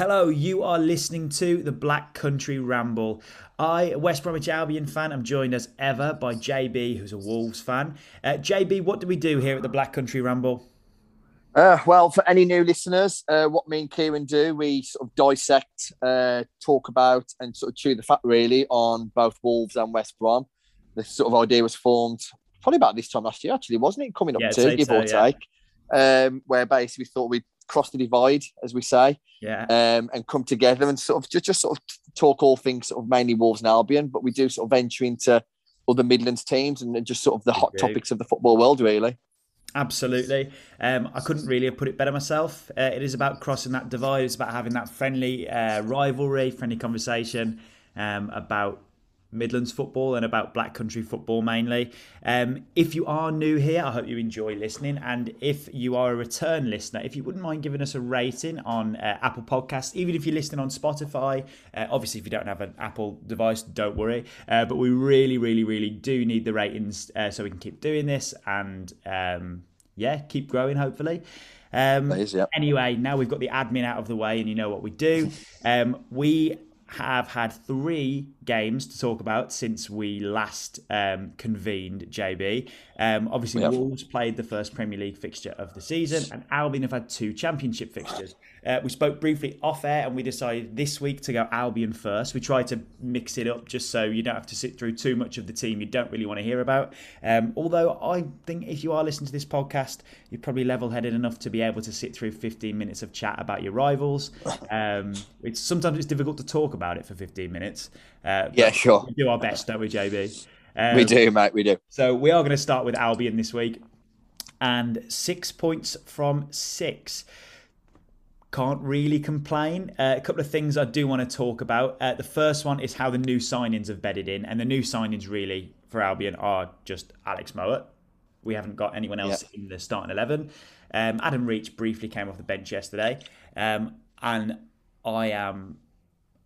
Hello, you are listening to the Black Country Ramble. I, a West Bromwich Albion fan, am joined as ever by JB, who's a Wolves fan. JB, what do we do here at the Black Country Ramble? Well, for any new listeners, what me and Kieran do, we sort of dissect, talk about and sort of chew the fat really on both Wolves and West Brom. This sort of idea was formed probably about this time last year, actually, wasn't it? Coming up to, give or take. Where basically we thought we'd cross the divide, as we say, and come together and sort of just talk all things sort of mainly Wolves and Albion, but we do sort of venture into other Midlands teams and just sort of the hot topics of the football world, really. Absolutely. I couldn't really have put it better myself. It is about crossing that divide. It's about having that friendly rivalry, friendly conversation about Midlands football and about Black Country football mainly. If you are new here, I hope you enjoy listening. And if you are a return listener, if you wouldn't mind giving us a rating on Apple Podcasts, even if you're listening on Spotify, obviously if you don't have an Apple device, don't worry. But we really do need the ratings so we can keep doing this and keep growing, hopefully. Anyway, now we've got the admin out of the way and you know what we do. We have had three games to talk about since we last convened, JB. Obviously, Wolves played the first Premier League fixture of the season and Albion have had two Championship fixtures. We spoke briefly off air and we decided this week to go Albion first. We tried to mix it up just so you don't have to sit through too much of the team you don't really want to hear about. Although I think if you are listening to this podcast, you're probably level-headed enough to be able to sit through 15 minutes of chat about your rivals. Sometimes it's difficult to talk about it for 15 minutes. Sure. We do our best, don't we, JB? We do, mate, we do. So we are going to start with Albion this week. And 6 points from six. Can't really complain. A couple of things I do want to talk about. The first one is how the new signings have bedded in. And the new signings really for Albion are just Alex Mowatt. We haven't got anyone else in the starting 11. Adam Reach briefly came off the bench yesterday. And I am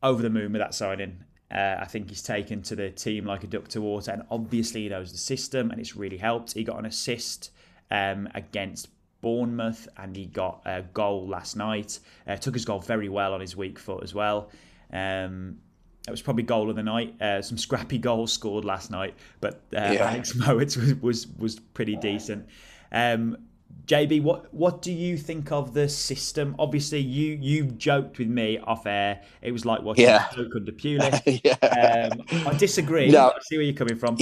over the moon with that signing. I think he's taken to the team like a duck to water, and obviously he knows the system, and it's really helped. He got an assist against Bournemouth, and he got a goal last night. Took his goal very well on his weak foot as well. It was probably goal of the night. Some scrappy goals scored last night, but Alex Mowatt was pretty decent. JB, what do you think of the system? Obviously, you joked with me off air. It was like watching Stoke under Pulis. I disagree. No. I see where you're coming from.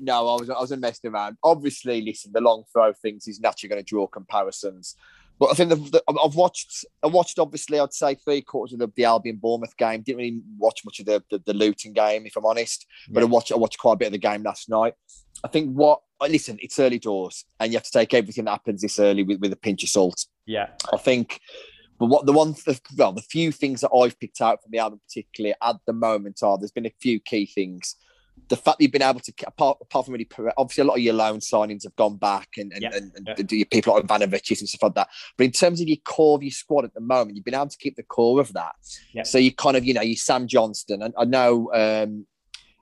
No, I wasn't messing around. Obviously, listen, the long throw things is naturally going to draw comparisons. But I think I watched obviously, I'd say 3 quarters of the Albion Bournemouth game. Didn't really watch much of the Luton game, if I'm honest. But I watched quite a bit of the game last night. I think listen, it's early doors and you have to take everything that happens this early with a pinch of salt. Yeah. I think, but the few things that I've picked out from the album particularly at the moment there's been a few key things. The fact that you've been able to, apart from really, obviously a lot of your loan signings have gone back and people like Ivanovic and stuff like that. But in terms of your core of your squad at the moment, you've been able to keep the core of that. Yeah. So you kind of, you Sam Johnston, and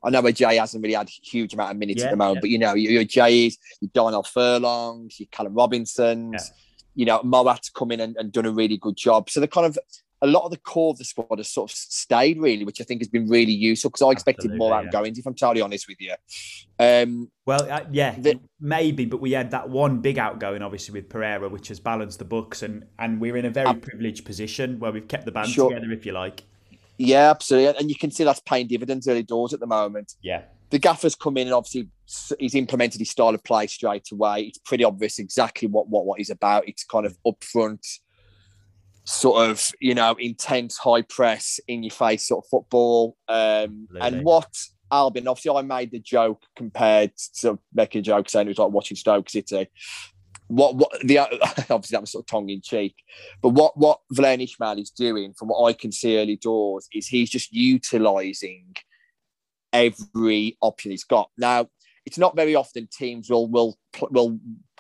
I know Jay hasn't really had a huge amount of minutes at the moment, but your Jays, your Darnell Furlongs, your Callum Robinsons, Mowatt's come in and done a really good job. So the kind of a lot of the core of the squad has sort of stayed really, which I think has been really useful because I expected more outgoings, if I'm totally honest with you. Maybe, but we had that one big outgoing obviously with Pereira, which has balanced the books and we're in a very privileged position where we've kept the band together, if you like. Yeah, absolutely. And you can see that's paying dividends early doors at the moment. Yeah. The gaffer's come in and obviously he's implemented his style of play straight away. It's pretty obvious exactly what he's about. It's kind of upfront, sort of, intense, high press, in your face sort of football. And what Albion, obviously I made the joke making a joke saying it was like watching Stoke City. Obviously that was sort of tongue in cheek, but what Valérien Ismaël is doing from what I can see early doors is he's just utilising every option he's got. Now it's not very often teams will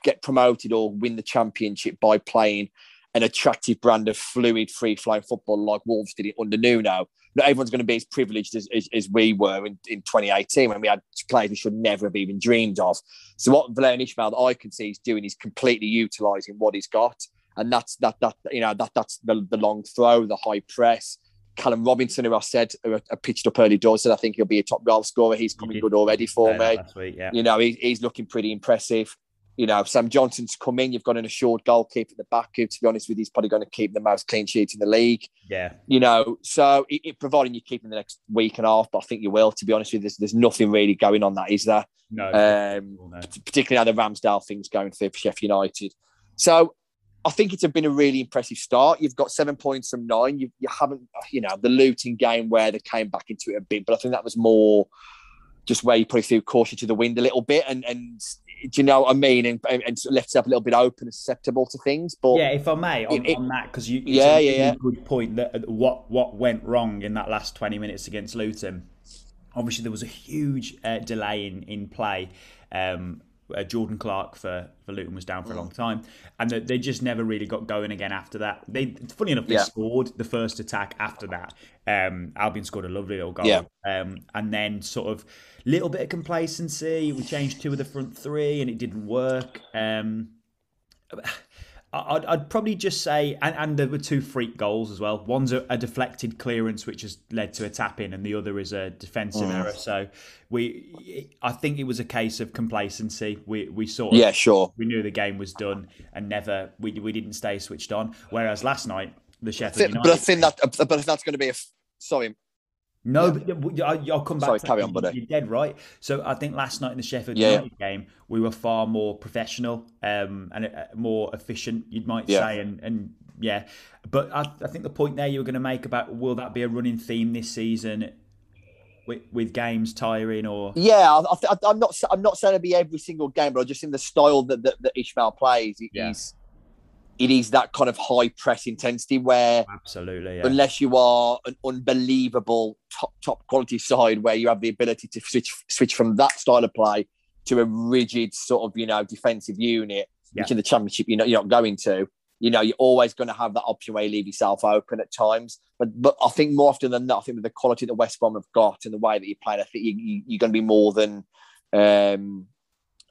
get promoted or win the Championship by playing an attractive brand of fluid, free-flowing football like Wolves did it under Nuno. Not everyone's going to be as privileged as we were in 2018 when we had players we should never have even dreamed of. So what Valérien Ismaël, that I can see he's doing, is completely utilising what he's got. And that's the long throw, the high press. Callum Robinson, who I pitched up early doors, said I think he'll be a top goal scorer. He's coming good already for me. Last week, yeah. You know, he's looking pretty impressive. You know, Sam Johnson's come in. You've got an assured goalkeeper at the back who, to be honest with you, is probably going to keep the most clean sheets in the league. Yeah. You know, so providing you keep in the next week and a half, but I think you will, to be honest with you. There's nothing really going on that, is there? No. Particularly how the Ramsdale thing's going through for Sheffield United. So I think it's been a really impressive start. You've got 7 points from 9. You haven't, you know, the Luton game where they came back into it a bit, but I think that was more just where you probably threw caution to the wind a little bit and do you know what I mean? And left it up a little bit open and susceptible to things. But yeah, if I may, on that, because you it's a good point that what went wrong in that last 20 minutes against Luton. Obviously, there was a huge delay in play. Jordan Clark for Luton was down for a long time, and they just never really got going again after that. They, funny enough, they scored the first attack after that. Albion scored a lovely little goal, and then sort of little bit of complacency. We changed two of the front three, and it didn't work. I'd probably just say, and there were two freak goals as well. One's a deflected clearance, which has led to a tap-in, and the other is a defensive error. So I think it was a case of complacency. We sort of, we knew the game was done, and we didn't stay switched on. Whereas last night, the Sheffield United... But I think that's going to be a... Sorry. No, but I'll come back. Sorry, carry on, buddy. You're dead right. So I think last night in the Sheffield United game, we were far more professional and more efficient, you might say. But I think the point there you were going to make about will that be a running theme this season with games tiring or? Yeah, I'm not saying it'll be every single game, but I just think the style that Ismaël plays is. It is that kind of high press intensity where, unless you are an unbelievable top quality side where you have the ability to switch from that style of play to a rigid sort of, you know, defensive unit, which in the Championship you're not going to. You know, you're always going to have that option where you leave yourself open at times. But I think more often than not, I think with the quality that West Brom have got and the way that you're playing, I think you're going to be more than.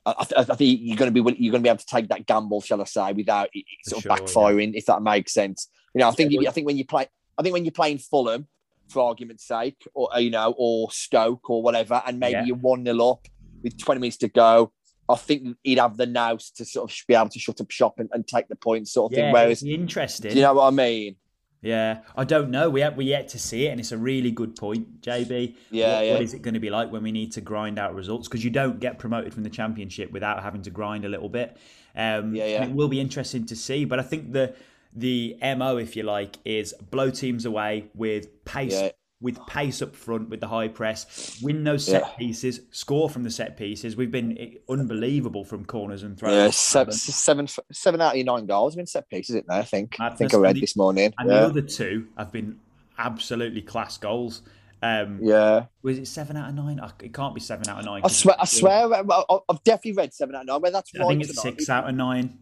I think you're going to be able to take that gamble, shall I say, without it sort of backfiring, if that makes sense. You know, I think when you're playing Fulham, for argument's sake, or you know, or Stoke or whatever, and maybe you're 1-0 up with 20 minutes to go, I think he'd have the nous to sort of be able to shut up shop and take the points, sort of thing. Whereas, interesting. Do you know what I mean? Yeah, I don't know. We yet to see it, and it's a really good point, JB. What is it going to be like when we need to grind out results? Because you don't get promoted from the Championship without having to grind a little bit. It will be interesting to see. But I think the MO, if you like, is blow teams away with pace, with pace up front, with the high press, win those set pieces, score from the set pieces. We've been unbelievable from corners and throws. Yeah, seven out of your 9 goals have been set pieces, isn't there? I think I read this morning. And the other 2 have been absolutely class goals. Was it 7 out of 9? It can't be 7 out of 9. I swear, I've definitely read 7 out of 9. But that's wrong. I think it's 6 out of 9.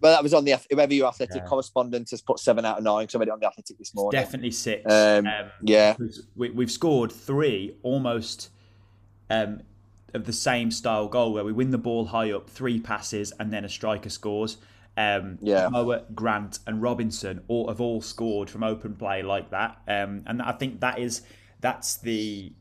Well, that was on the whoever your athletic correspondent has put 7 out of 9. So I read it on the Athletic this morning. It's definitely 6. We've scored 3 almost of the same style goal where we win the ball high up, 3 passes, and then a striker scores. Mowat, Grant, and Robinson have all scored from open play like that. And I think that's the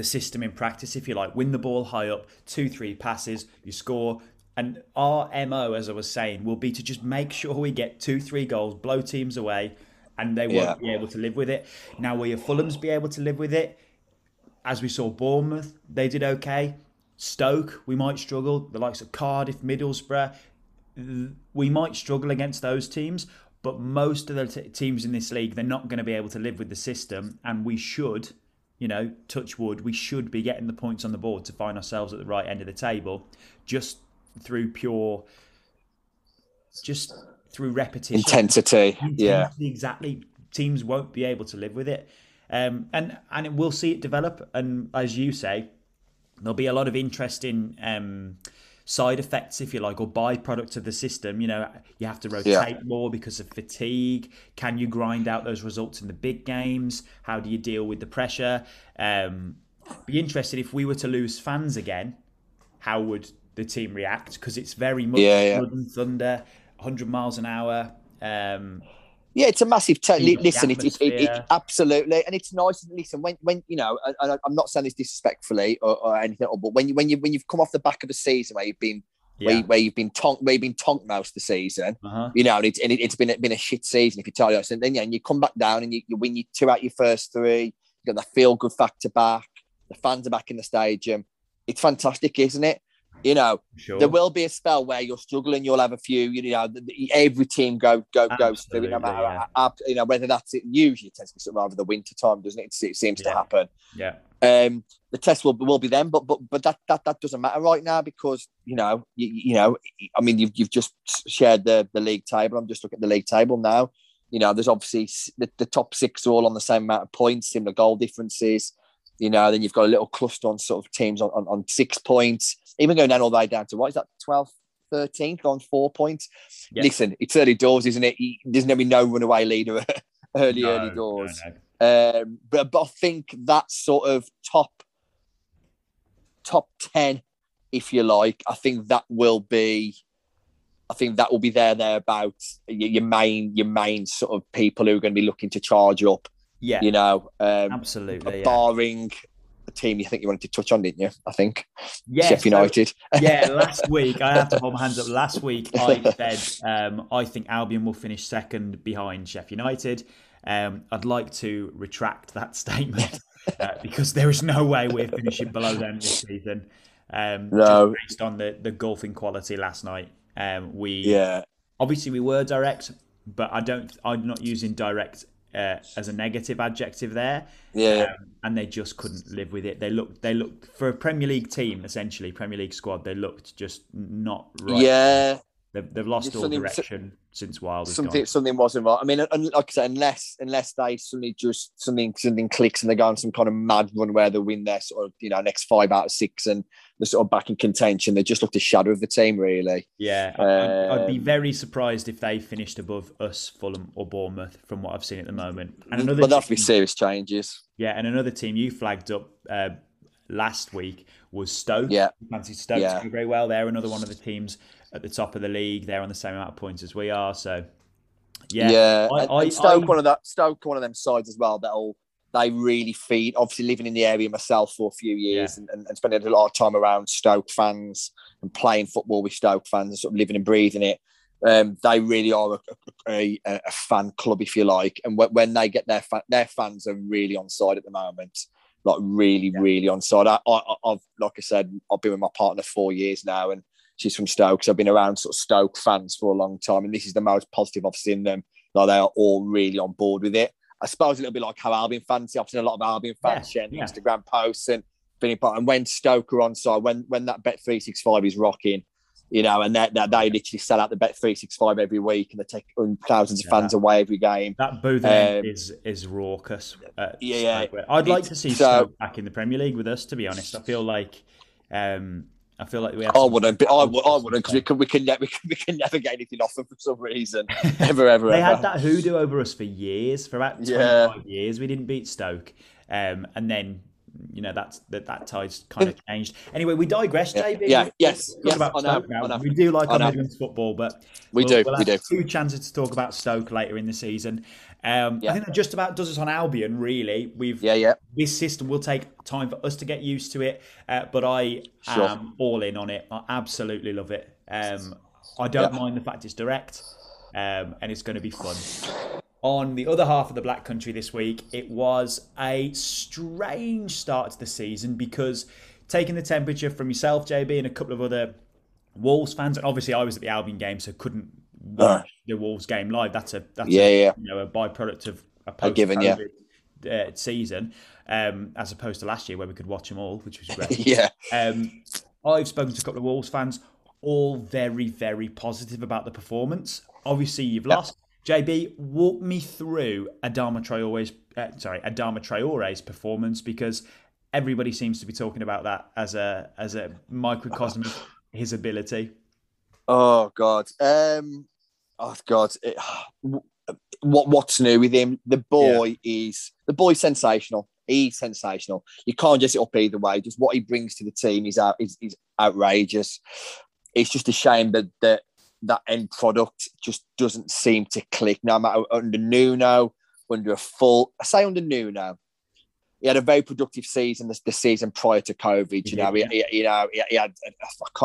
system in practice, if you like. Win the ball high up, 2-3 passes, you score. And our MO, as I was saying, will be to just make sure we get 2-3 goals, blow teams away, and they won't be able to live with it. Now, will your Fulhams be able to live with it? As we saw Bournemouth, they did okay. Stoke, we might struggle. The likes of Cardiff, Middlesbrough, we might struggle against those teams. But most of the teams in this league, they're not going to be able to live with the system. And we should, you know, touch wood, we should be getting the points on the board to find ourselves at the right end of the table. Just through repetition, intensity. Exactly. Teams won't be able to live with it, and we'll see it develop. And as you say, there'll be a lot of interesting side effects, if you like, or byproducts of the system. You know, you have to rotate more because of fatigue. Can you grind out those results in the big games? How do you deal with the pressure? Be interested if we were to lose fans again, how would the team react? Because it's very much blood and thunder. 100 miles an hour. Yeah, it's a massive listen, it absolutely, and it's nice. Listen, when you know, and I'm not saying this disrespectfully or anything, but when you've come off the back of a season where you've been where you've been tonked most of the season, you know, and it's been a shit season, if you tell you that, and then and you come back down and you win your two out of your first three, you got the feel good factor back, the fans are back in the stadium. It's fantastic, isn't it? You know, sure. There will be a spell where you're struggling. You'll have a few, you know, every team goes through it, no matter, you know, whether that's it. Usually it tends to be rather the winter time, doesn't it? It seems to happen. Yeah. The test will be then, but that doesn't matter right now because, you know, you know, I mean, you've just shared the league table. I'm just looking at the league table now. You know, there's obviously the top six are all on the same amount of points, similar goal differences. You know, then you've got a little cluster on sort of teams on 6 points. Even going down all the way down to, what is that, 12th, 13th on 4 points? Yes. Listen, it's early doors, isn't it? There's going to be no runaway leader early doors. No. But I think that sort of top 10, if you like, I think that will be thereabouts, your main sort of people who are going to be looking to charge up. Yeah, you know, absolutely. Barring the team you think you wanted to touch on, didn't you? I think. Yeah, Sheffield United. Yeah, last week, I have to hold my hands up. Last week, I said I think Albion will finish second behind Sheffield United. I'd like to retract that statement because there is no way we're finishing below them this season. No, based on the golfing quality last night, obviously we were direct, but I'm not using direct as a negative adjective there, and they just couldn't live with it. They looked for a Premier League team, essentially Premier League squad. They looked just not right. Yeah, they've lost all direction since Wilde has gone. Something wasn't right. I mean, like I said, unless they suddenly just something clicks and they go on some kind of mad run where they win their sort of, you know, next 5 out of 6 and they're sort of back in contention. They just looked a shadow of the team, really. Yeah, I'd be very surprised if they finished above us, Fulham or Bournemouth, from what I've seen at the moment. And another, but that'd be serious changes. Yeah, and another team you flagged up last week was Stoke. Yeah, fancy Stoke doing very well. They're another one of the teams at the top of the league. They're on the same amount of points as we are. So, yeah, yeah. And Stoke, one of them sides as well. They really feed. Obviously, living in the area myself for a few years and spending a lot of time around Stoke fans and playing football with Stoke fans and sort of living and breathing it. They really are a fan club, if you like. And when they get their fans are really on side at the moment, like really on side. I've, like I said, I've been with my partner 4 years now, and she's from Stoke, so I've been around sort of Stoke fans for a long time. And this is the most positive I've seen them. Like, they are all really on board with it. I suppose a little bit like how Albion fans, I've seen a lot of Albion fans sharing Instagram posts and being part. And when Stoke are on side, when that Bet 365 is rocking, you know, and they literally sell out the Bet 365 every week, and they take thousands of fans away every game. That booth is raucous. I'd like to see Stoke back in the Premier League with us. To be honest, I feel like we have. I wouldn't because we can never get anything off them for some reason. ever. They had that hoodoo over us for years. For about 25 years, we didn't beat Stoke, and then, you know, that tide's kind of changed. Anyway, we digress, JB. Yeah. Yes. About Stoke now. We do like our Midlands football, but we'll have two chances to talk about Stoke later in the season. I think that just about does us on Albion, really. This system will take time for us to get used to it, but I am all in on it. I absolutely love it. I don't mind the fact it's direct, and it's going to be fun. On the other half of the Black Country this week, it was a strange start to the season because, taking the temperature from yourself, JB, and a couple of other Wolves fans, and obviously I was at the Albion game, so couldn't watch the Wolves game live. That's you know, a byproduct of a post-COVID season, as opposed to last year where we could watch them all, which was great. I've spoken to a couple of Wolves fans, all very, very positive about the performance. Obviously, you've lost. JB, walk me through Adama Traore's performance, because everybody seems to be talking about that as a microcosm of his ability. Oh God! What's new with him? The boy's sensational. He's sensational. You can't dress it up either way. Just what he brings to the team is outrageous. It's just a shame that that end product just doesn't seem to click. No matter under Nuno, under a full, I say under Nuno, he had a very productive season the season prior to COVID. He had, I can't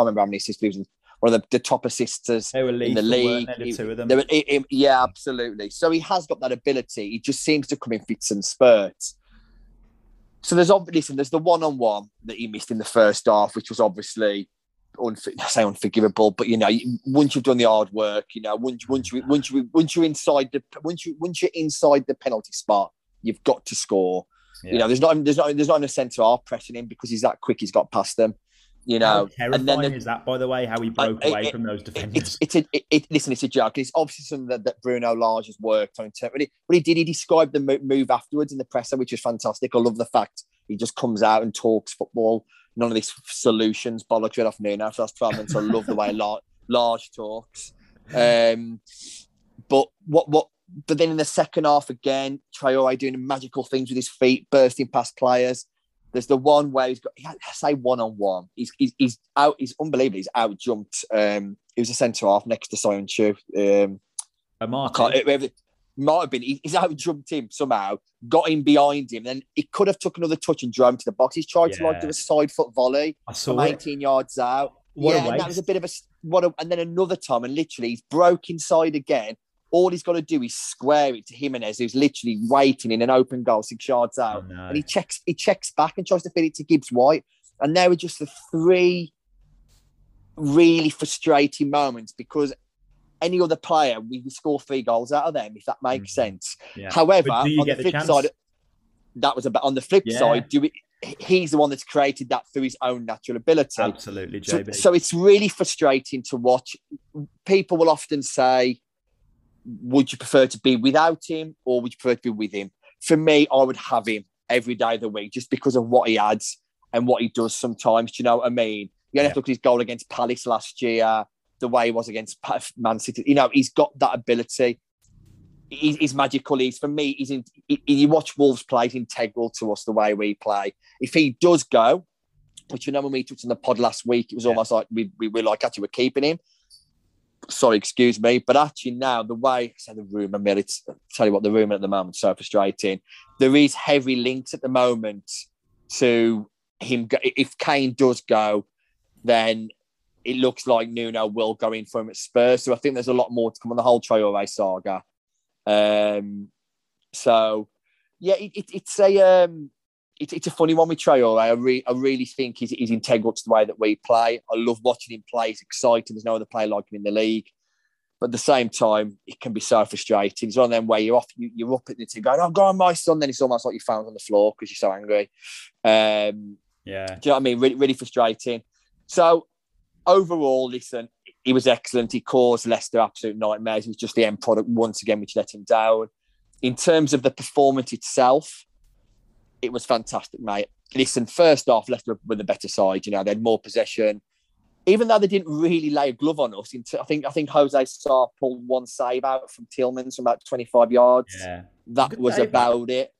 remember how many assists, he was one of the top assisters in the league. Yeah, absolutely. So he has got that ability. He just seems to come in fits and spurts. So there's obviously there's the one-on-one that he missed in the first half, which was obviously unforgivable. But once you've done the hard work, once you're inside the penalty spot, you've got to score. Yeah. There's not even a centre half pressing him because he's that quick. He's got past them. How terrifying is that, by the way, how he broke away from those defenders? It's a joke. It's obviously something that Bruno Lage has worked on. But he did. He described the move afterwards in the presser, which is fantastic. I love the fact he just comes out and talks football. None of these solutions bollocks right off Nuno for the last 12 months. I love the way Lage talks. But then in the second half again, Traore doing magical things with his feet, bursting past players. There's the one where he's got one-on-one. He's out. He's unbelievable. He's out-jumped. He was a centre-half next to Sion Chu. Might have been. He's out-jumped him somehow, got him behind him. Then he could have took another touch and drove him to the box. He's tried to do a side-foot volley from 18 yards out. And that was a bit of a... and then another time, and literally he's broke inside again. All he's got to do is square it to Jimenez, who's literally waiting in an open goal 6 yards out. Oh, no. And he checks back and tries to feed it to Gibbs-White. And there were just the three really frustrating moments because any other player, we would score 3 goals out of them, if that makes sense. Yeah. However, on the flip side, he's the one that's created that through his own natural ability. Absolutely, JB. So it's really frustrating to watch. People will often say, would you prefer to be without him or would you prefer to be with him? For me, I would have him every day of the week just because of what he adds and what he does sometimes. Do you know what I mean? You only have to look at his goal against Palace last year, the way he was against Man City. He's got that ability. He's magical. You watch Wolves play, he's integral to us the way we play. If he does go, which when we touched on the pod last week, it was almost like we're keeping him. Sorry, excuse me, but actually now the rumour at the moment is so frustrating. There is heavy links at the moment to him. If Kane does go, then it looks like Nuno will go in for him at Spurs. So I think there's a lot more to come on the whole Traoré saga. It's a funny one with Traoré. I really think he's integral to the way that we play. I love watching him play. It's exciting. There's no other player like him in the league. But at the same time, it can be so frustrating. It's one of them where you're up at the team going, "Oh, go on, my son." Then it's almost like you found on the floor because you're so angry. Do you know what I mean? Really, really frustrating. So overall, listen, he was excellent. He caused Leicester absolute nightmares. It was just the end product once again, which let him down. In terms of the performance itself, it was fantastic, mate. Listen, first off, Leicester were the better side. They had more possession. Even though they didn't really lay a glove on us, I think Jose Sarr pulled one save out from Tielemans from about 25 yards. Yeah. That was about it.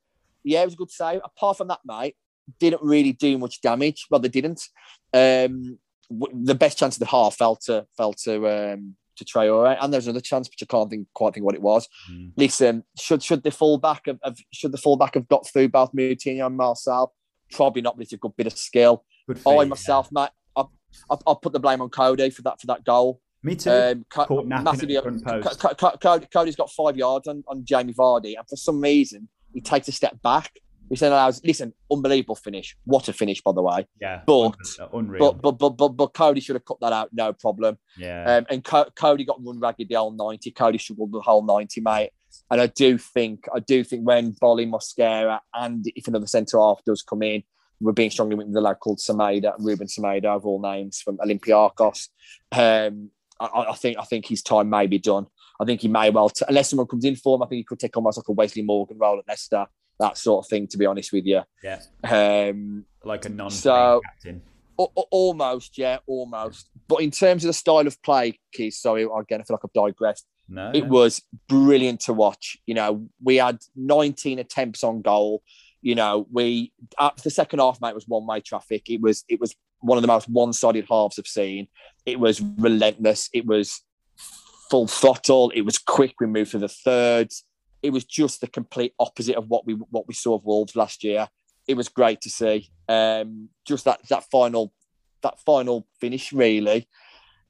Yeah, it was a good save. Apart from that, mate, didn't really do much damage. Well, they didn't. The best chance of the half fell to Traoré, and there's another chance, which I can't quite think what it was. Mm. Listen, should the fullback have got through both Moutinho and Marcel? Probably not, but it's a good bit of skill. Matt, I'll put the blame on Cody for that goal. Me too. Cody's got 5 yards on Jamie Vardy, and for some reason he takes a step back. Which then allows, listen, unbelievable finish. What a finish, by the way. Yeah, unreal. But Cody should have cut that out, no problem. Yeah. And Cody got run ragged the whole 90. Cody struggled the whole 90, mate. And I do think when Bolly, Mosquera, and if another centre-half does come in, we're being strongly with the lad called Ruben Semedo, of all names, from Olympiacos. I think his time may be done. I think he may well, unless someone comes in for him, I think he could take almost like a Wesley Morgan role at Leicester. That sort of thing, to be honest with you. Yeah. Like a non-playing captain. Almost. But in terms of the style of play, Keith, sorry, again, I feel like I've digressed. No. It was brilliant to watch. We had 19 attempts on goal. The second half, mate, was one-way traffic. It was one of the most one-sided halves I've seen. It was relentless. It was full throttle. It was quick. We moved to the third. It was just the complete opposite of what we saw of Wolves last year. It was great to see. Just that final finish, really.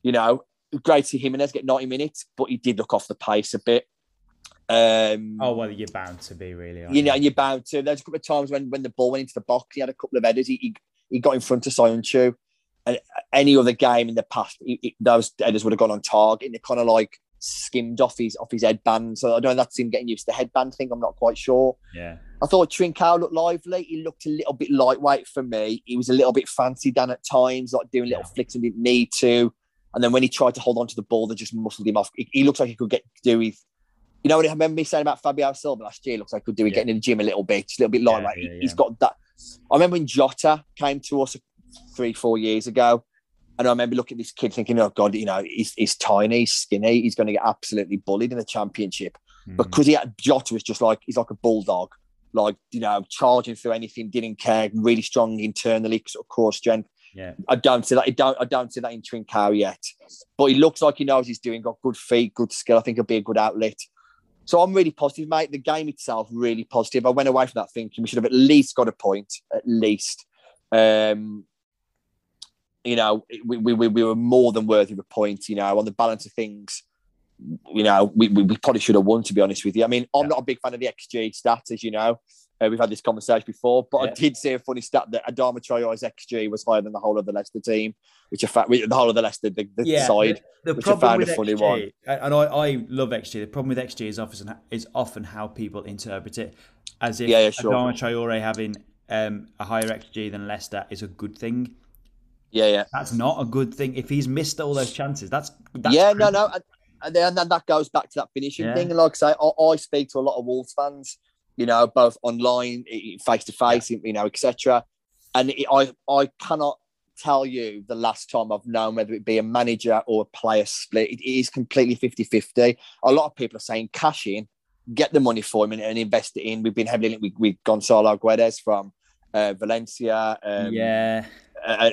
You know, great to see Jimenez get 90 minutes, but he did look off the pace a bit. Well, you're bound to be, really. You're bound to. There's a couple of times when the ball went into the box, he had a couple of headers. He got in front of Soyuncu. And any other game in the past, those headers would have gone on target, and they kind of like skimmed off his headband. So I don't know, that's him getting used to the headband thing. I'm not quite sure. Yeah. I thought Trincao looked lively. He looked a little bit lightweight for me. He was a little bit fancy down at times, like doing little flicks and didn't need to. And then when he tried to hold on to the ball, they just muscled him off. He looks like he could get do with. You know what I remember me saying about Fabio Silva last year? Looks like he could do with getting in the gym a little bit, just a little bit lightweight. He's got that. I remember when Jota came to us 3-4 years ago, and I remember looking at this kid thinking, oh God, you know, he's tiny, he's skinny, he's going to get absolutely bullied in the Championship. Because Jota was just like, he's like a bulldog, like, you know, charging through anything, didn't care, really strong internally, sort of core strength. Yeah. I don't see that in Trincao yet, but he looks like he knows he's doing, got good feet, good skill. I think it'll be a good outlet. So I'm really positive, mate. The game itself, really positive. I went away from that thinking we should have at least got a point, at least. You know, we were more than worthy of a point, you know, on the balance of things. You know, we probably should have won, to be honest with you. I mean, I'm not a big fan of the XG stats, as you know. We've had this conversation before, but I did see a funny stat that Adama Traore's XG was higher than the whole of the Leicester team, which I found, the whole of the Leicester side, the which I found a funny XG, one. And I love XG. The problem with XG is often how people interpret it, as if Adama Traore having a higher XG than Leicester is a good thing. Yeah. That's not a good thing. If he's missed all those chances, that's crazy. No. And then that goes back to that finishing thing. And like I say, I speak to a lot of Wolves fans, you know, both online, face-to-face, you know, etc. And I cannot tell you the last time I've known whether it be a manager or a player split. It is completely 50-50. A lot of people are saying cash in, get the money for him and invest it in. We've been heavily linked with Gonzalo Guedes from Valencia.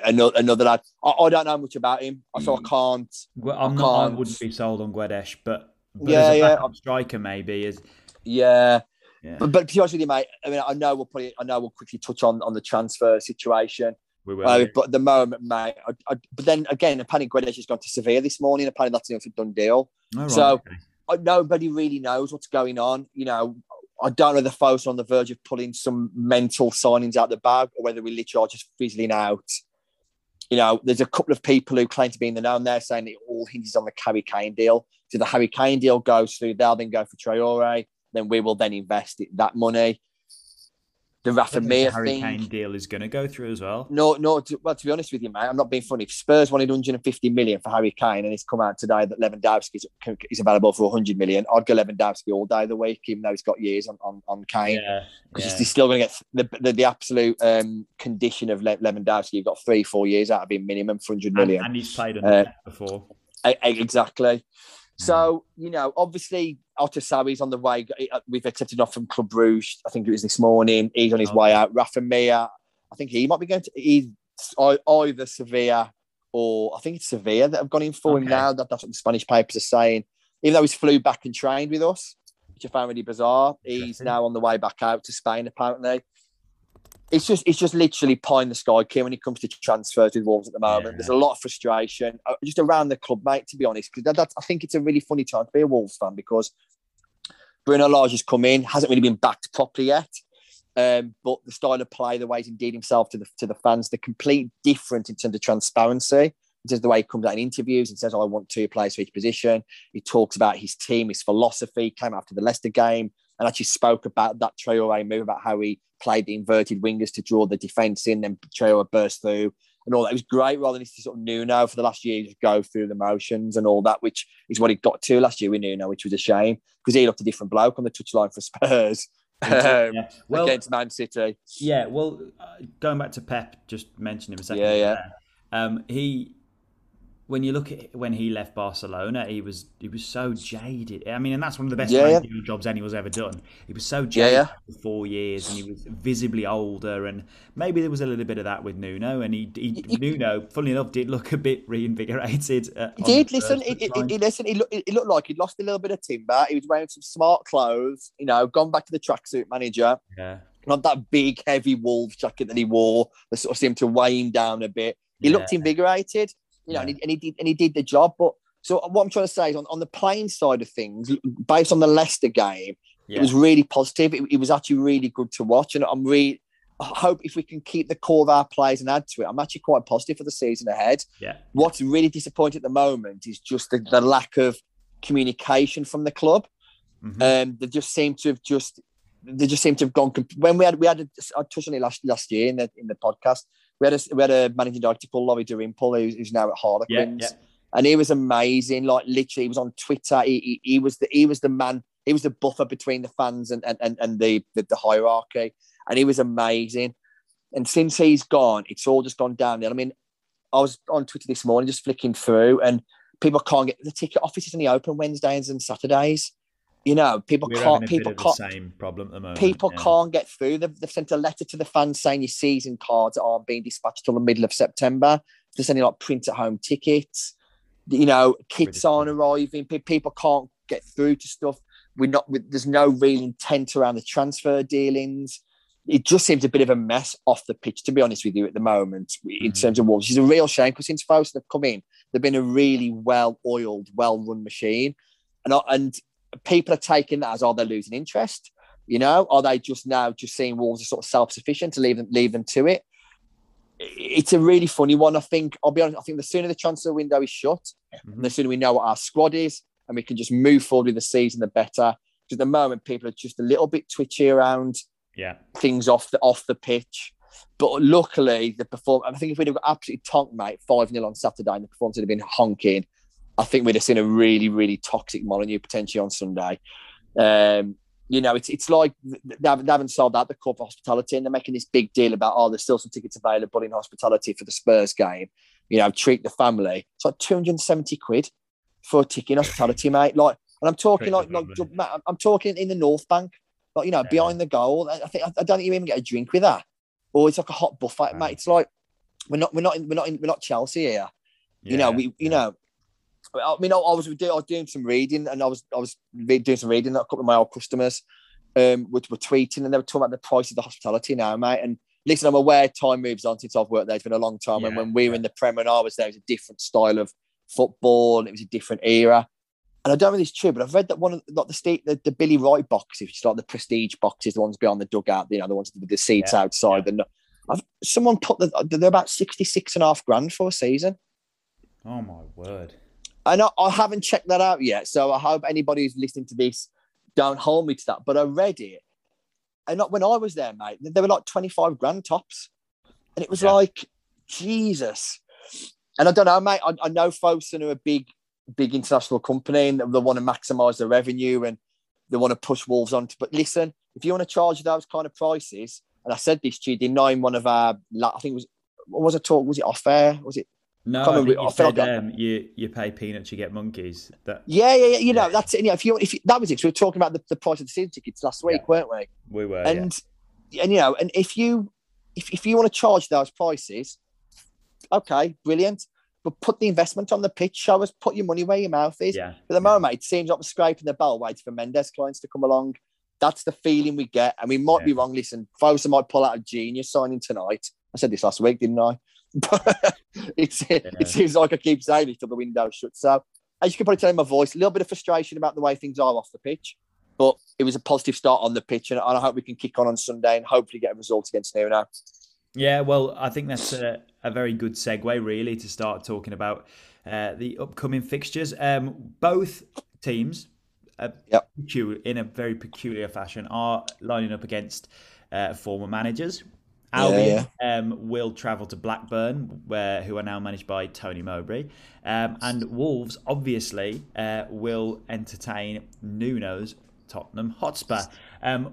Another lad. I don't know much about him, so I can't. Well, I wouldn't be sold on Guedes, but as a backup striker maybe is. Yeah. But to be honest with you, mate, I mean, I know we'll quickly touch on the transfer situation. We will. But at the moment, mate. But then again, apparently Guedes has gone to Sevilla this morning. Apparently that's a done deal. Right, so nobody really knows what's going on. You know, I don't know whether Fosun on the verge of pulling some mental signings out the bag or whether we literally are just fizzling out. You know, there's a couple of people who claim to be in the know and they're saying it all hinges on the Harry Kane deal. So the Harry Kane deal goes through, they'll then go for Traore, then we will then invest that money. The Rafa Mir thing. Harry Kane deal is going to go through as well. Well, to be honest with you, mate, I'm not being funny. If Spurs wanted 150 million for Harry Kane and it's come out today that Lewandowski is available for 100 million, I'd go Lewandowski all day of the week, even though he's got years on Kane. Because he's still going to get the absolute condition of Lewandowski. You've got 3-4 years out of him minimum for 100 million. And he's played under that before. Exactly. So, you know, obviously, Otasawi's on the way. We've accepted off from Club Brugge. I think it was this morning. He's on his way out. Rafa Mir, I think he might be going to either Sevilla or I think it's Sevilla that have gone in for him now. That's what the Spanish papers are saying. Even though he's flew back and trained with us, which I found really bizarre, he's now on the way back out to Spain, apparently. It's just literally pie in the sky, Kim, when it comes to transfers with Wolves at the moment. There's a lot of frustration just around the club, mate, to be honest. Because I think it's a really funny time to be a Wolves fan because Bruno Lage has come in, hasn't really been backed properly yet. But the style of play, the way he's endeared himself to the fans, they're completely different in terms of transparency. In terms of the way he comes out in interviews and says, I want two players for each position. He talks about his team, his philosophy, came after the Leicester game. And actually spoke about that Traore move, about how he played the inverted wingers to draw the defence in, then Traore burst through and all that. It was great rather than sort of Nuno for the last year, just go through the motions and all that, which is what he got to last year with Nuno, which was a shame because he looked a different bloke on the touchline for Spurs against Man City. Yeah, well, going back to Pep, just mentioned him a second. He when you look at when he left Barcelona, he was so jaded. I mean, and that's one of the best radio jobs anyone's ever done. He was so jaded for 4 years, and he was visibly older. And maybe there was a little bit of that with Nuno. And Nuno, funnily enough, did look a bit reinvigorated. He looked like he'd lost a little bit of timber. He was wearing some smart clothes, you know, gone back to the tracksuit manager. Yeah, not that big, heavy Wolves jacket that he wore that sort of seemed to weigh him down a bit. He looked invigorated. You know, and he did the job. But so what I'm trying to say is on the playing side of things, based on the Leicester game, it was really positive. It was actually really good to watch. And I hope if we can keep the core of our players and add to it, I'm actually quite positive for the season ahead. Yeah. What's really disappointing at the moment is just the lack of communication from the club. Mm-hmm. They just seem to have gone. When I touched on it last year in the podcast. We had a managing director called Laurie Dalrymple, who's now at Harlequins, and he was amazing. Like literally, he was on Twitter. He was the man. He was the buffer between the fans and the hierarchy, and he was amazing. And since he's gone, it's all just gone downhill. I mean, I was on Twitter this morning, just flicking through, and people can't get the ticket offices only open Wednesdays and Saturdays. You know, people can't get through. They've sent a letter to the fans saying your season cards aren't being dispatched till the middle of September. They're sending like print-at-home tickets. You know, kits aren't arriving. People can't get through to stuff. There's no real intent around the transfer dealings. It just seems a bit of a mess off the pitch, to be honest with you, at the moment in terms of Wolves. It's a real shame because since Fosun have come in, they've been a really well-oiled, well-run machine, and people are taking that as, are they losing interest? You know, are they just now just seeing Wolves as sort of self-sufficient to leave them to it? It's a really funny one. I think, I'll be honest, I think the sooner the transfer window is shut, and the sooner we know what our squad is and we can just move forward with the season, the better. Because at the moment, people are just a little bit twitchy around things off the pitch. But luckily, I think if we'd have got absolutely tonked, mate, 5-0 on Saturday and the performance would have been honking, I think we'd have seen a really, really toxic Molyneux potentially on Sunday. You know, it's like they haven't sold out the club for hospitality, and they're making this big deal about, there's still some tickets available in hospitality for the Spurs game. You know, treat the family. It's like £270 for a ticket in hospitality, mate. Like, and I'm talking I'm talking in the North Bank, like, you know, behind the goal. I don't think you even get a drink with that, or it's like a hot buffet, mate. It's like we're not Chelsea here. Yeah, you know, we know. I mean, I was doing some reading, and I was doing some reading that a couple of my old customers were tweeting, and they were talking about the price of the hospitality now, mate. And listen, I'm aware time moves on since I've worked there. It's been a long time. And when we were in the Premier and I was there, it was a different style of football, and it was a different era. And I don't know if it's true, but I've read that one of the Billy Wright boxes, which is like the prestige boxes, the ones behind the dugout, you know, the ones with the seats outside. Yeah. Someone put they're about $66,500 for a season. Oh my word. And I haven't checked that out yet, so I hope anybody who's listening to this don't hold me to that. But I read it, and when I was there, mate, they were like $25,000 tops, and it was like Jesus. And I don't know, mate. I know Fosun are a big, big international company, and they want to maximise their revenue, and they want to push Wolves on. But listen, if you want to charge those kind of prices, and I said this to you, denying one of our, I think it was, what was I talking? Was it off air? Was it? No, you pay peanuts, you get monkeys. You know, that's it. You know, if that was it, we were talking about the price of the season tickets last week, weren't we? We were, and you know, and if you want to charge those prices, okay, brilliant. But put the investment on the pitch. Show us, put your money where your mouth is. Yeah. At the moment, it seems like we're scraping the barrel, waiting for Mendes clients to come along. That's the feeling we get, and we might be wrong. Listen, Fosun might pull out a genius signing tonight. I said this last week, didn't I? But it seems like I keep saying it till the window shuts. So, as you can probably tell in my voice, a little bit of frustration about the way things are off the pitch, but it was a positive start on the pitch, and I hope we can kick on Sunday and hopefully get a result against Nuno. Yeah, well, I think that's a very good segue, really, to start talking about the upcoming fixtures. Both teams, in a very peculiar fashion, are lining up against former managers. Albion will travel to Blackburn, who are now managed by Tony Mowbray. And Wolves, obviously, will entertain Nuno's Tottenham Hotspur.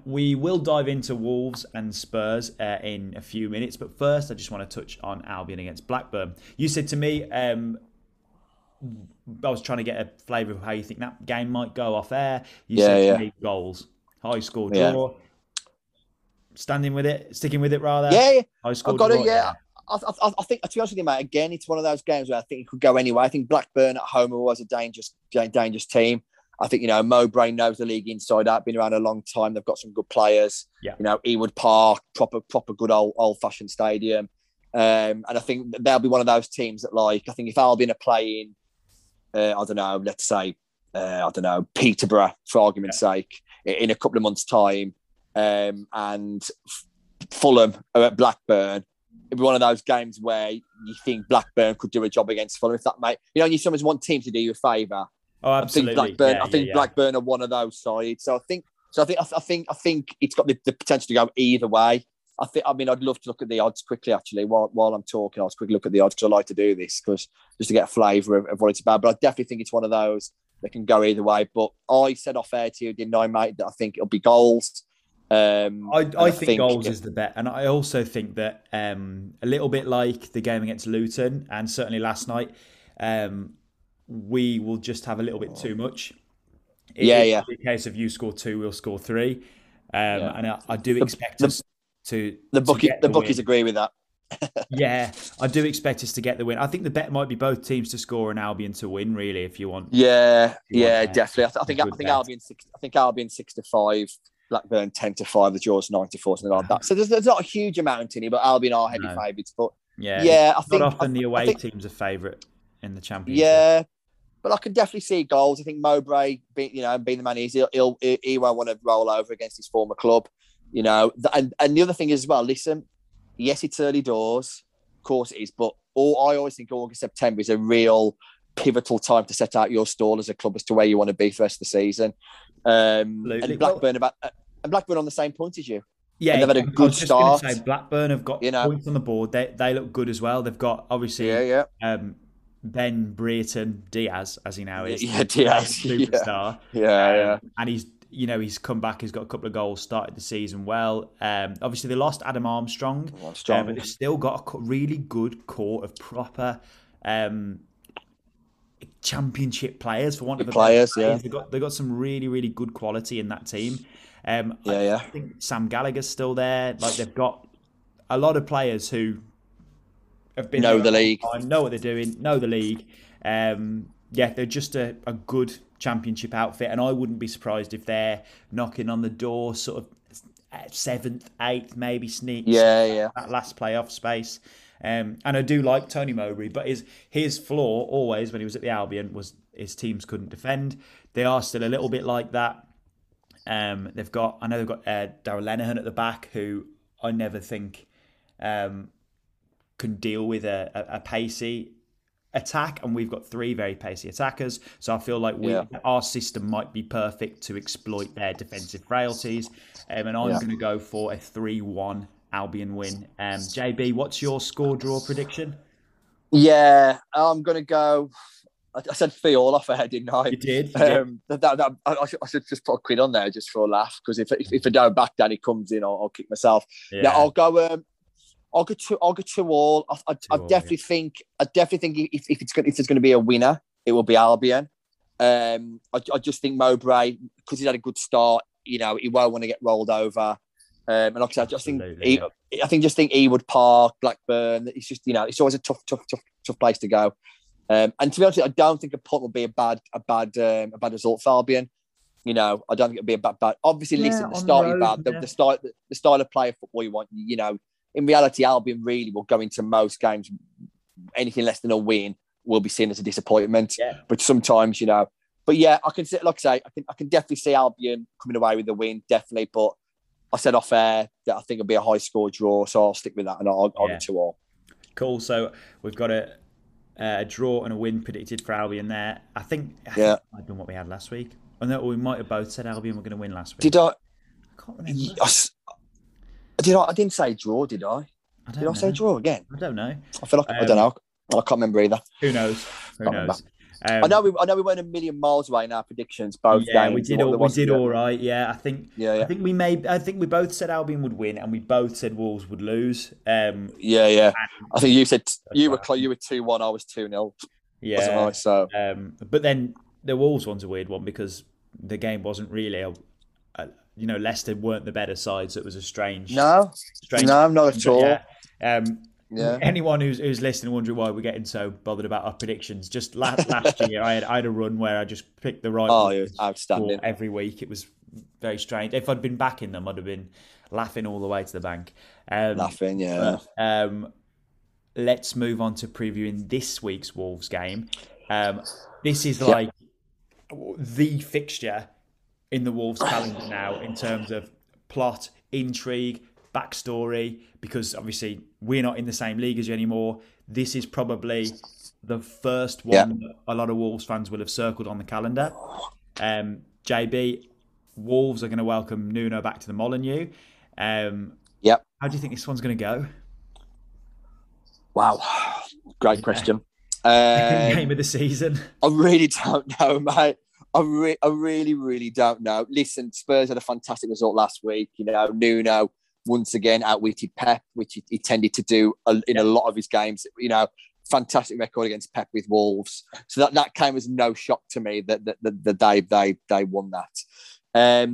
We will dive into Wolves and Spurs in a few minutes. But first, I just want to touch on Albion against Blackburn. You said to me I was trying to get a flavour of how you think that game might go off air. You said 8 goals. High score draw. Standing with it, sticking with it rather. Yeah. High score draw. I think, to be honest with you, mate, again, it's one of those games where I think it could go anyway. I think Blackburn at home are always a dangerous team. I think, Mowbray knows the league inside out, been around a long time. They've got some good players. Yeah. Ewood Park, proper good old-fashioned stadium. And I think they'll be one of those teams that, I think if Albion are playing, let's say, Peterborough, for argument's sake, in a couple of months' time, and Fulham are at Blackburn, it'd be one of those games where you think Blackburn could do a job against Fulham, if that might. You sometimes want teams to do you a favour. Oh, absolutely. I think Blackburn are one of those sides. So I think it's got the potential to go either way. I'd love to look at the odds quickly. Actually, while I'm talking, I'll just quickly look at the odds because I like to do this just to get a flavour of what it's about. But I definitely think it's one of those that can go either way. But I said off air to you, didn't I, mate? That I think it'll be goals. I think goals is the bet. And I also think that a little bit like the game against Luton and certainly last night, we will just have a little bit too much. It's the case of you score 2, we'll score 3. And I do expect us to... The bookies agree with that. I do expect us to get the win. I think the bet might be both teams to score and Albion to win, really, if you want. Definitely. I think Albion 6-5. Blackburn 10-5, the draw's 9-4, something like that. So there's not a huge amount in it, but Albion are heavy favourites. But I think not often the away teams are favourite in the Championship. Yeah, but I can definitely see goals. I think Mowbray, being the man he is, he won't want to roll over against his former club. And the other thing is as well. Listen, yes, it's early doors, of course it is, but I always think August, September is a real pivotal time to set out your stall as a club as to where you want to be for the rest of the season. And Blackburn on the same point as you. Yeah, and they've had a good start. Blackburn have got points on the board. They look good as well. They've got obviously Ben Brereton Diaz, as he now is. Yeah, Diaz, superstar. Yeah. And he's come back. He's got a couple of goals. Started the season well. Obviously they lost Adam Armstrong, but they've still got a really good core of proper Championship players, for want of a better phrase. They've got some really, really good quality in that team. I think Sam Gallagher's still there. They've got a lot of players who have been know the league, time, know what they're doing, know the league. They're just a good Championship outfit, and I wouldn't be surprised if they're knocking on the door, sort of 7th, 8th, maybe sneaks. That last playoff space. And I do like Tony Mowbray, but his flaw always when he was at the Albion was his teams couldn't defend. They are still a little bit like that. They've got Darryl Lenihan at the back, who I never think can deal with a pacey attack, and we've got 3 very pacey attackers. So I feel like our system might be perfect to exploit their defensive frailties. And I'm going to go for a 3-1. Albion win. JB, what's your score draw prediction? Yeah, I'm going to go... I said fee all off ahead, didn't I? You did. I should just put a quid on there just for a laugh, because if I don't back down, it comes in, I'll kick myself. Yeah. Now, I'll go 2-2. I definitely think if there's going to be a winner, it will be Albion. I just think Mowbray, because he's had a good start, he won't want to get rolled over. And like I said, I think Ewood Park, Blackburn. It's just it's always a tough place to go. And to be honest, I don't think a punt will be a bad result for Albion. I don't think it'll be a bad. Obviously, listen, the starting bad, the style of play of football you want. In reality, Albion really will go into most games. Anything less than a win will be seen as a disappointment. Yeah. But sometimes, But yeah, I can see. Like I say, I can definitely see Albion coming away with the win, definitely. But I said off air that I think it'll be a high score draw, so I'll stick with that and I'll go 2-2. Cool. So we've got a draw and a win predicted for Albion there. I think I've done what we had last week. I know we might have both said Albion were going to win last week. Did I? I can't remember. I didn't say draw, did I? Did I say draw again? I don't know. I feel like I don't know. I can't remember either. Who knows? I know we weren't a million miles away in our predictions. Both games. We did all right. Yeah, I think. Yeah. I think we both said Albion would win, and we both said Wolves would lose. I think you said you were 2-1. I was 2-0. Yeah. Wasn't I? So. But then the Wolves one's a weird one because the game wasn't really Leicester weren't the better side, so it was a strange. No, not at all. Yeah. Anyone who's listening wondering why we're getting so bothered about our predictions. Just last year, I had a run where I just picked the right ones outstanding every week. It was very strange. If I'd been backing them, I'd have been laughing all the way to the bank. Laughing, yeah. But, let's move on to previewing this week's Wolves game. This is like the fixture in the Wolves calendar now in terms of plot, intrigue, backstory, because obviously we're not in the same league as you anymore. This is probably the first one that a lot of Wolves fans will have circled on the calendar. JB, Wolves are going to welcome Nuno back to the Molineux. How do you think this one's going to go? Wow, great question. Game of the season. I really don't know, mate. I really, really don't know. Listen, Spurs had a fantastic result last week. You know, Nuno once again outwitted Pep, which he tended to do in a lot of his games. You know, fantastic record against Pep with Wolves. So that came as no shock to me that they won that.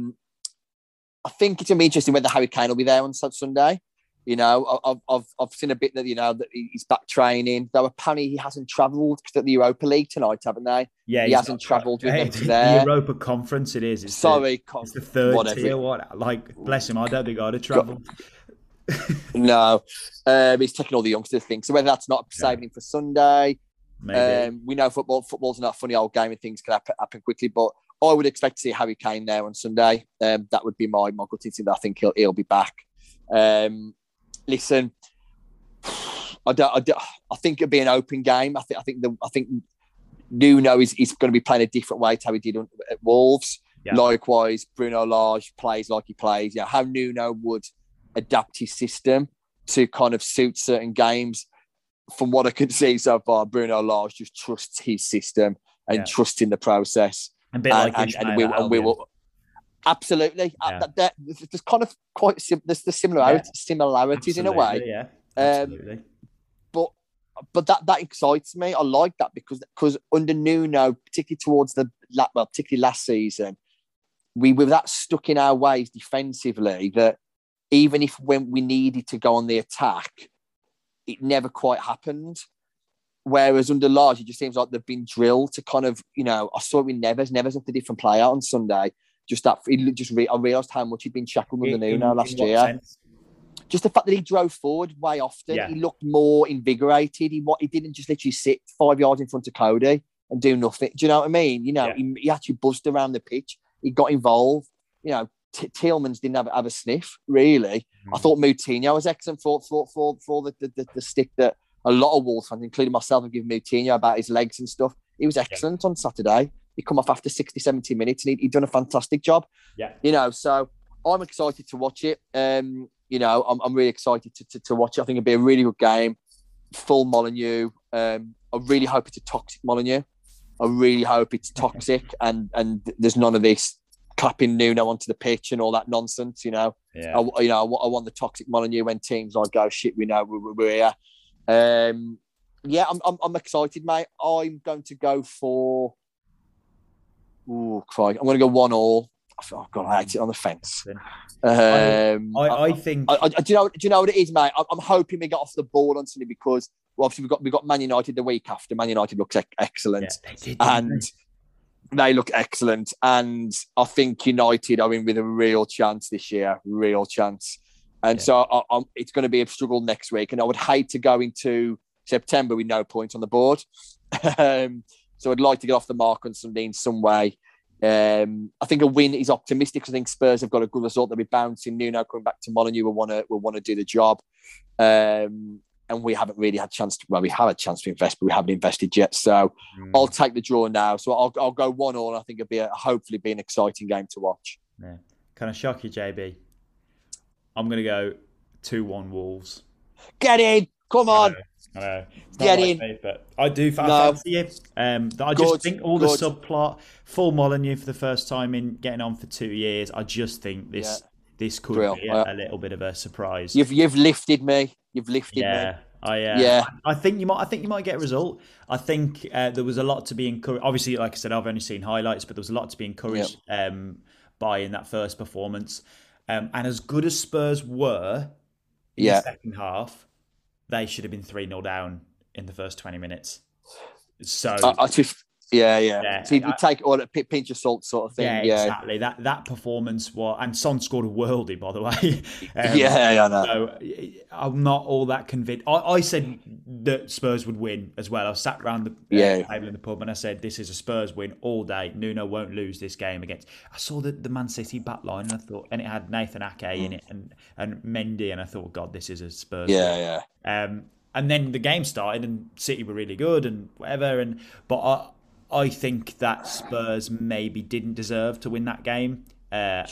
I think it's going to be interesting whether Harry Kane will be there on Sunday. You know, I've seen a bit that, you know, that he's back training. Though apparently he hasn't travelled because at the Europa League tonight, haven't they? Yeah, he hasn't travelled with them to there. The Europa Conference, it is. It's the third tier. What? Like, bless him, I don't think I'd have travelled. No, he's taking all the youngsters thing. So whether that's not saving him for Sunday, we know football's not a funny old game and things can happen quickly. But I would expect to see Harry Kane there on Sunday. That would be my gut instinct. That I think he'll be back. Listen, I think it'll be an open game. I think Nuno is going to be playing a different way to how he did at Wolves. Yeah. Likewise, Bruno Lage plays like he plays. You know, how Nuno would adapt his system to kind of suit certain games. From what I can see so far, Bruno Lage just trusts his system and trusts in the process. A bit like we will. Absolutely, yeah. There's kind of quite the similarities in a way. Yeah, absolutely. But that excites me. I like that because under Nuno, particularly particularly last season, we were that stuck in our ways defensively that even if when we needed to go on the attack, it never quite happened. Whereas under Lage, it just seems like they've been drilled to kind of, you know, I saw it with Neves. Neves looked a different player on Sunday. I realised how much he'd been shackled with Nuno last year. Sense? Just the fact that he drove forward way often, he looked more invigorated. He didn't just literally sit 5 yards in front of Cody and do nothing. Do you know what I mean? You know, he actually buzzed around the pitch. He got involved. You know, Tielemans didn't have a sniff really. Mm-hmm. I thought Moutinho was excellent for the stick that a lot of Wolves fans, including myself, have given Moutinho about his legs and stuff. He was excellent on Saturday. He come off after 60, 70 minutes and he'd done a fantastic job. Yeah. You know, so I'm excited to watch it. You know, I'm really excited to watch it. I think it'll be a really good game. Full Molineux. I really hope it's a toxic Molineux. I really hope it's toxic and there's none of this clapping Nuno onto the pitch and all that nonsense, you know. Yeah. I want the toxic Molineux when teams like go, shit, we know we're here. I'm excited, mate. I'm going to go for... Ooh, Craig. I'm going to go 1-1. Oh God, I hate it on the fence. I think. Do you know what it is, mate? I'm hoping we get off the ball on Sunday because, well, obviously we got Man United the week after. Man United looks excellent, they look excellent, and I think United are in with a real chance this year, real chance. And so it's going to be a struggle next week, and I would hate to go into September with no points on the board. So I'd like to get off the mark on Sunday in some way. I think a win is optimistic. I think Spurs have got a good result. They'll be bouncing. Nuno coming back to Molineux will want to do the job. And we haven't really had a chance. We have a chance to invest, but we haven't invested yet. So I'll take the draw now. So I'll go 1-1. I think it'll be hopefully an exciting game to watch. Yeah. Can I shock you, JB? I'm going to go 2-1 Wolves. Get in. Come on. I know. Get in. Me, but I do fancy it. I just think the subplot, full Molineux for the first time in getting on for 2 years. I just think this could be a little bit of a surprise. You've lifted me. I think you might get a result. I think there was a lot to be encouraged. Obviously, like I said, I've only seen highlights, but there was a lot to be encouraged by in that first performance. And as good as Spurs were in the second half, they should have been 3-0 down in the first 20 minutes. So so you take it all a pinch of salt, sort of thing. Yeah, exactly. That performance was, and Son scored a worldie, by the way. I know. So I'm not all that convinced. I said that Spurs would win as well. I sat around the table in the pub and I said, "This is a Spurs win all day. Nuno won't lose this game against." I saw the Man City back line and I thought, and it had Nathan Ake in it and Mendy, and I thought, "God, this is a Spurs win." And then the game started and City were really good and whatever. But I think that Spurs maybe didn't deserve to win that game. And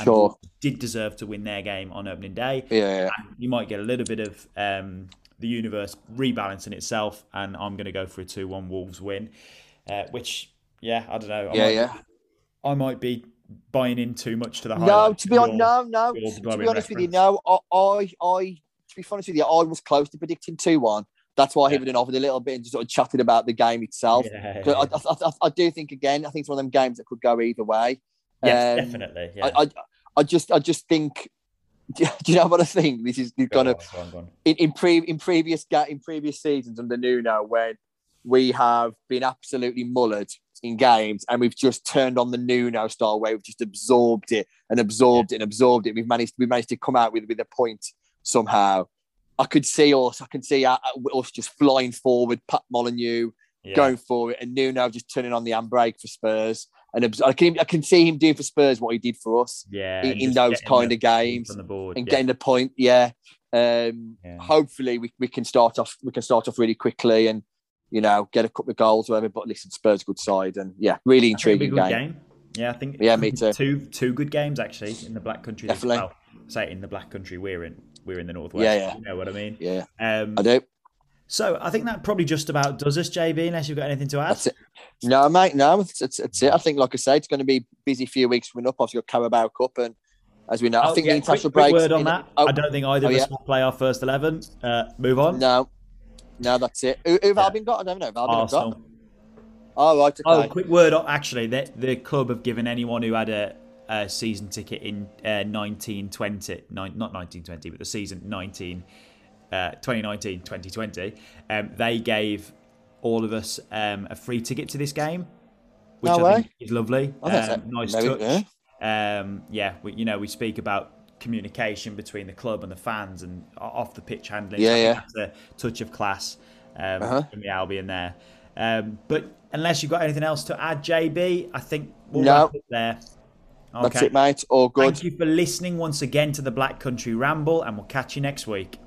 did deserve to win their game on opening day. Yeah. And you might get a little bit of the universe rebalancing itself, and I'm going to go for a 2-1 Wolves win, which I don't know. I might be buying in too much to the highlight. To be honest with you, I was close to predicting 2-1. That's why I hit it off with a little bit and just sort of chatted about the game itself. Yeah. I do think, again, I think it's one of them games that could go either way. Yes, definitely. Yeah. I just think, do you know what I think? This is kind of in previous seasons under Nuno, when we have been absolutely mullered in games and we've just turned on the Nuno style way, we've just absorbed it. We've managed to come out with a point somehow. I could see us just flying forward, Pat Molyneux going for it, and Nuno just turning on the handbrake for Spurs. And I can see him doing for Spurs what he did for us in those kind of games and getting the point. Hopefully we can start off really quickly and get a couple of goals or whatever. But listen, Spurs good side and really intriguing game. Yeah, I think me too. Two good games actually in the Black Country. Definitely. Well, say in the Black Country we're in the Northwest. You know what I mean? Yeah, I do. So I think that probably just about does us, JB, unless you've got anything to add. That's it. No, mate, no, that's it. I think, like I say, it's going to be a busy few weeks coming up. I've got Carabao Cup, and as we know, I think the international break. Word on that. I don't think either of us will play our first 11. Move on. No, that's it. Who've Albion got? I don't know. Arsenal. Got? Oh, right. Okay. Oh, quick word. Actually, the club have given anyone who had a season ticket in 2019-2020, they gave all of us a free ticket to this game, which I think is lovely. Nice touch. We speak about communication between the club and the fans and off the pitch handling. That's a touch of class from the Albion there. But unless you've got anything else to add, JB, I think we'll wrap it there. Okay. That's it, mate. All good. Thank you for listening once again to the Black Country Ramble, and we'll catch you next week.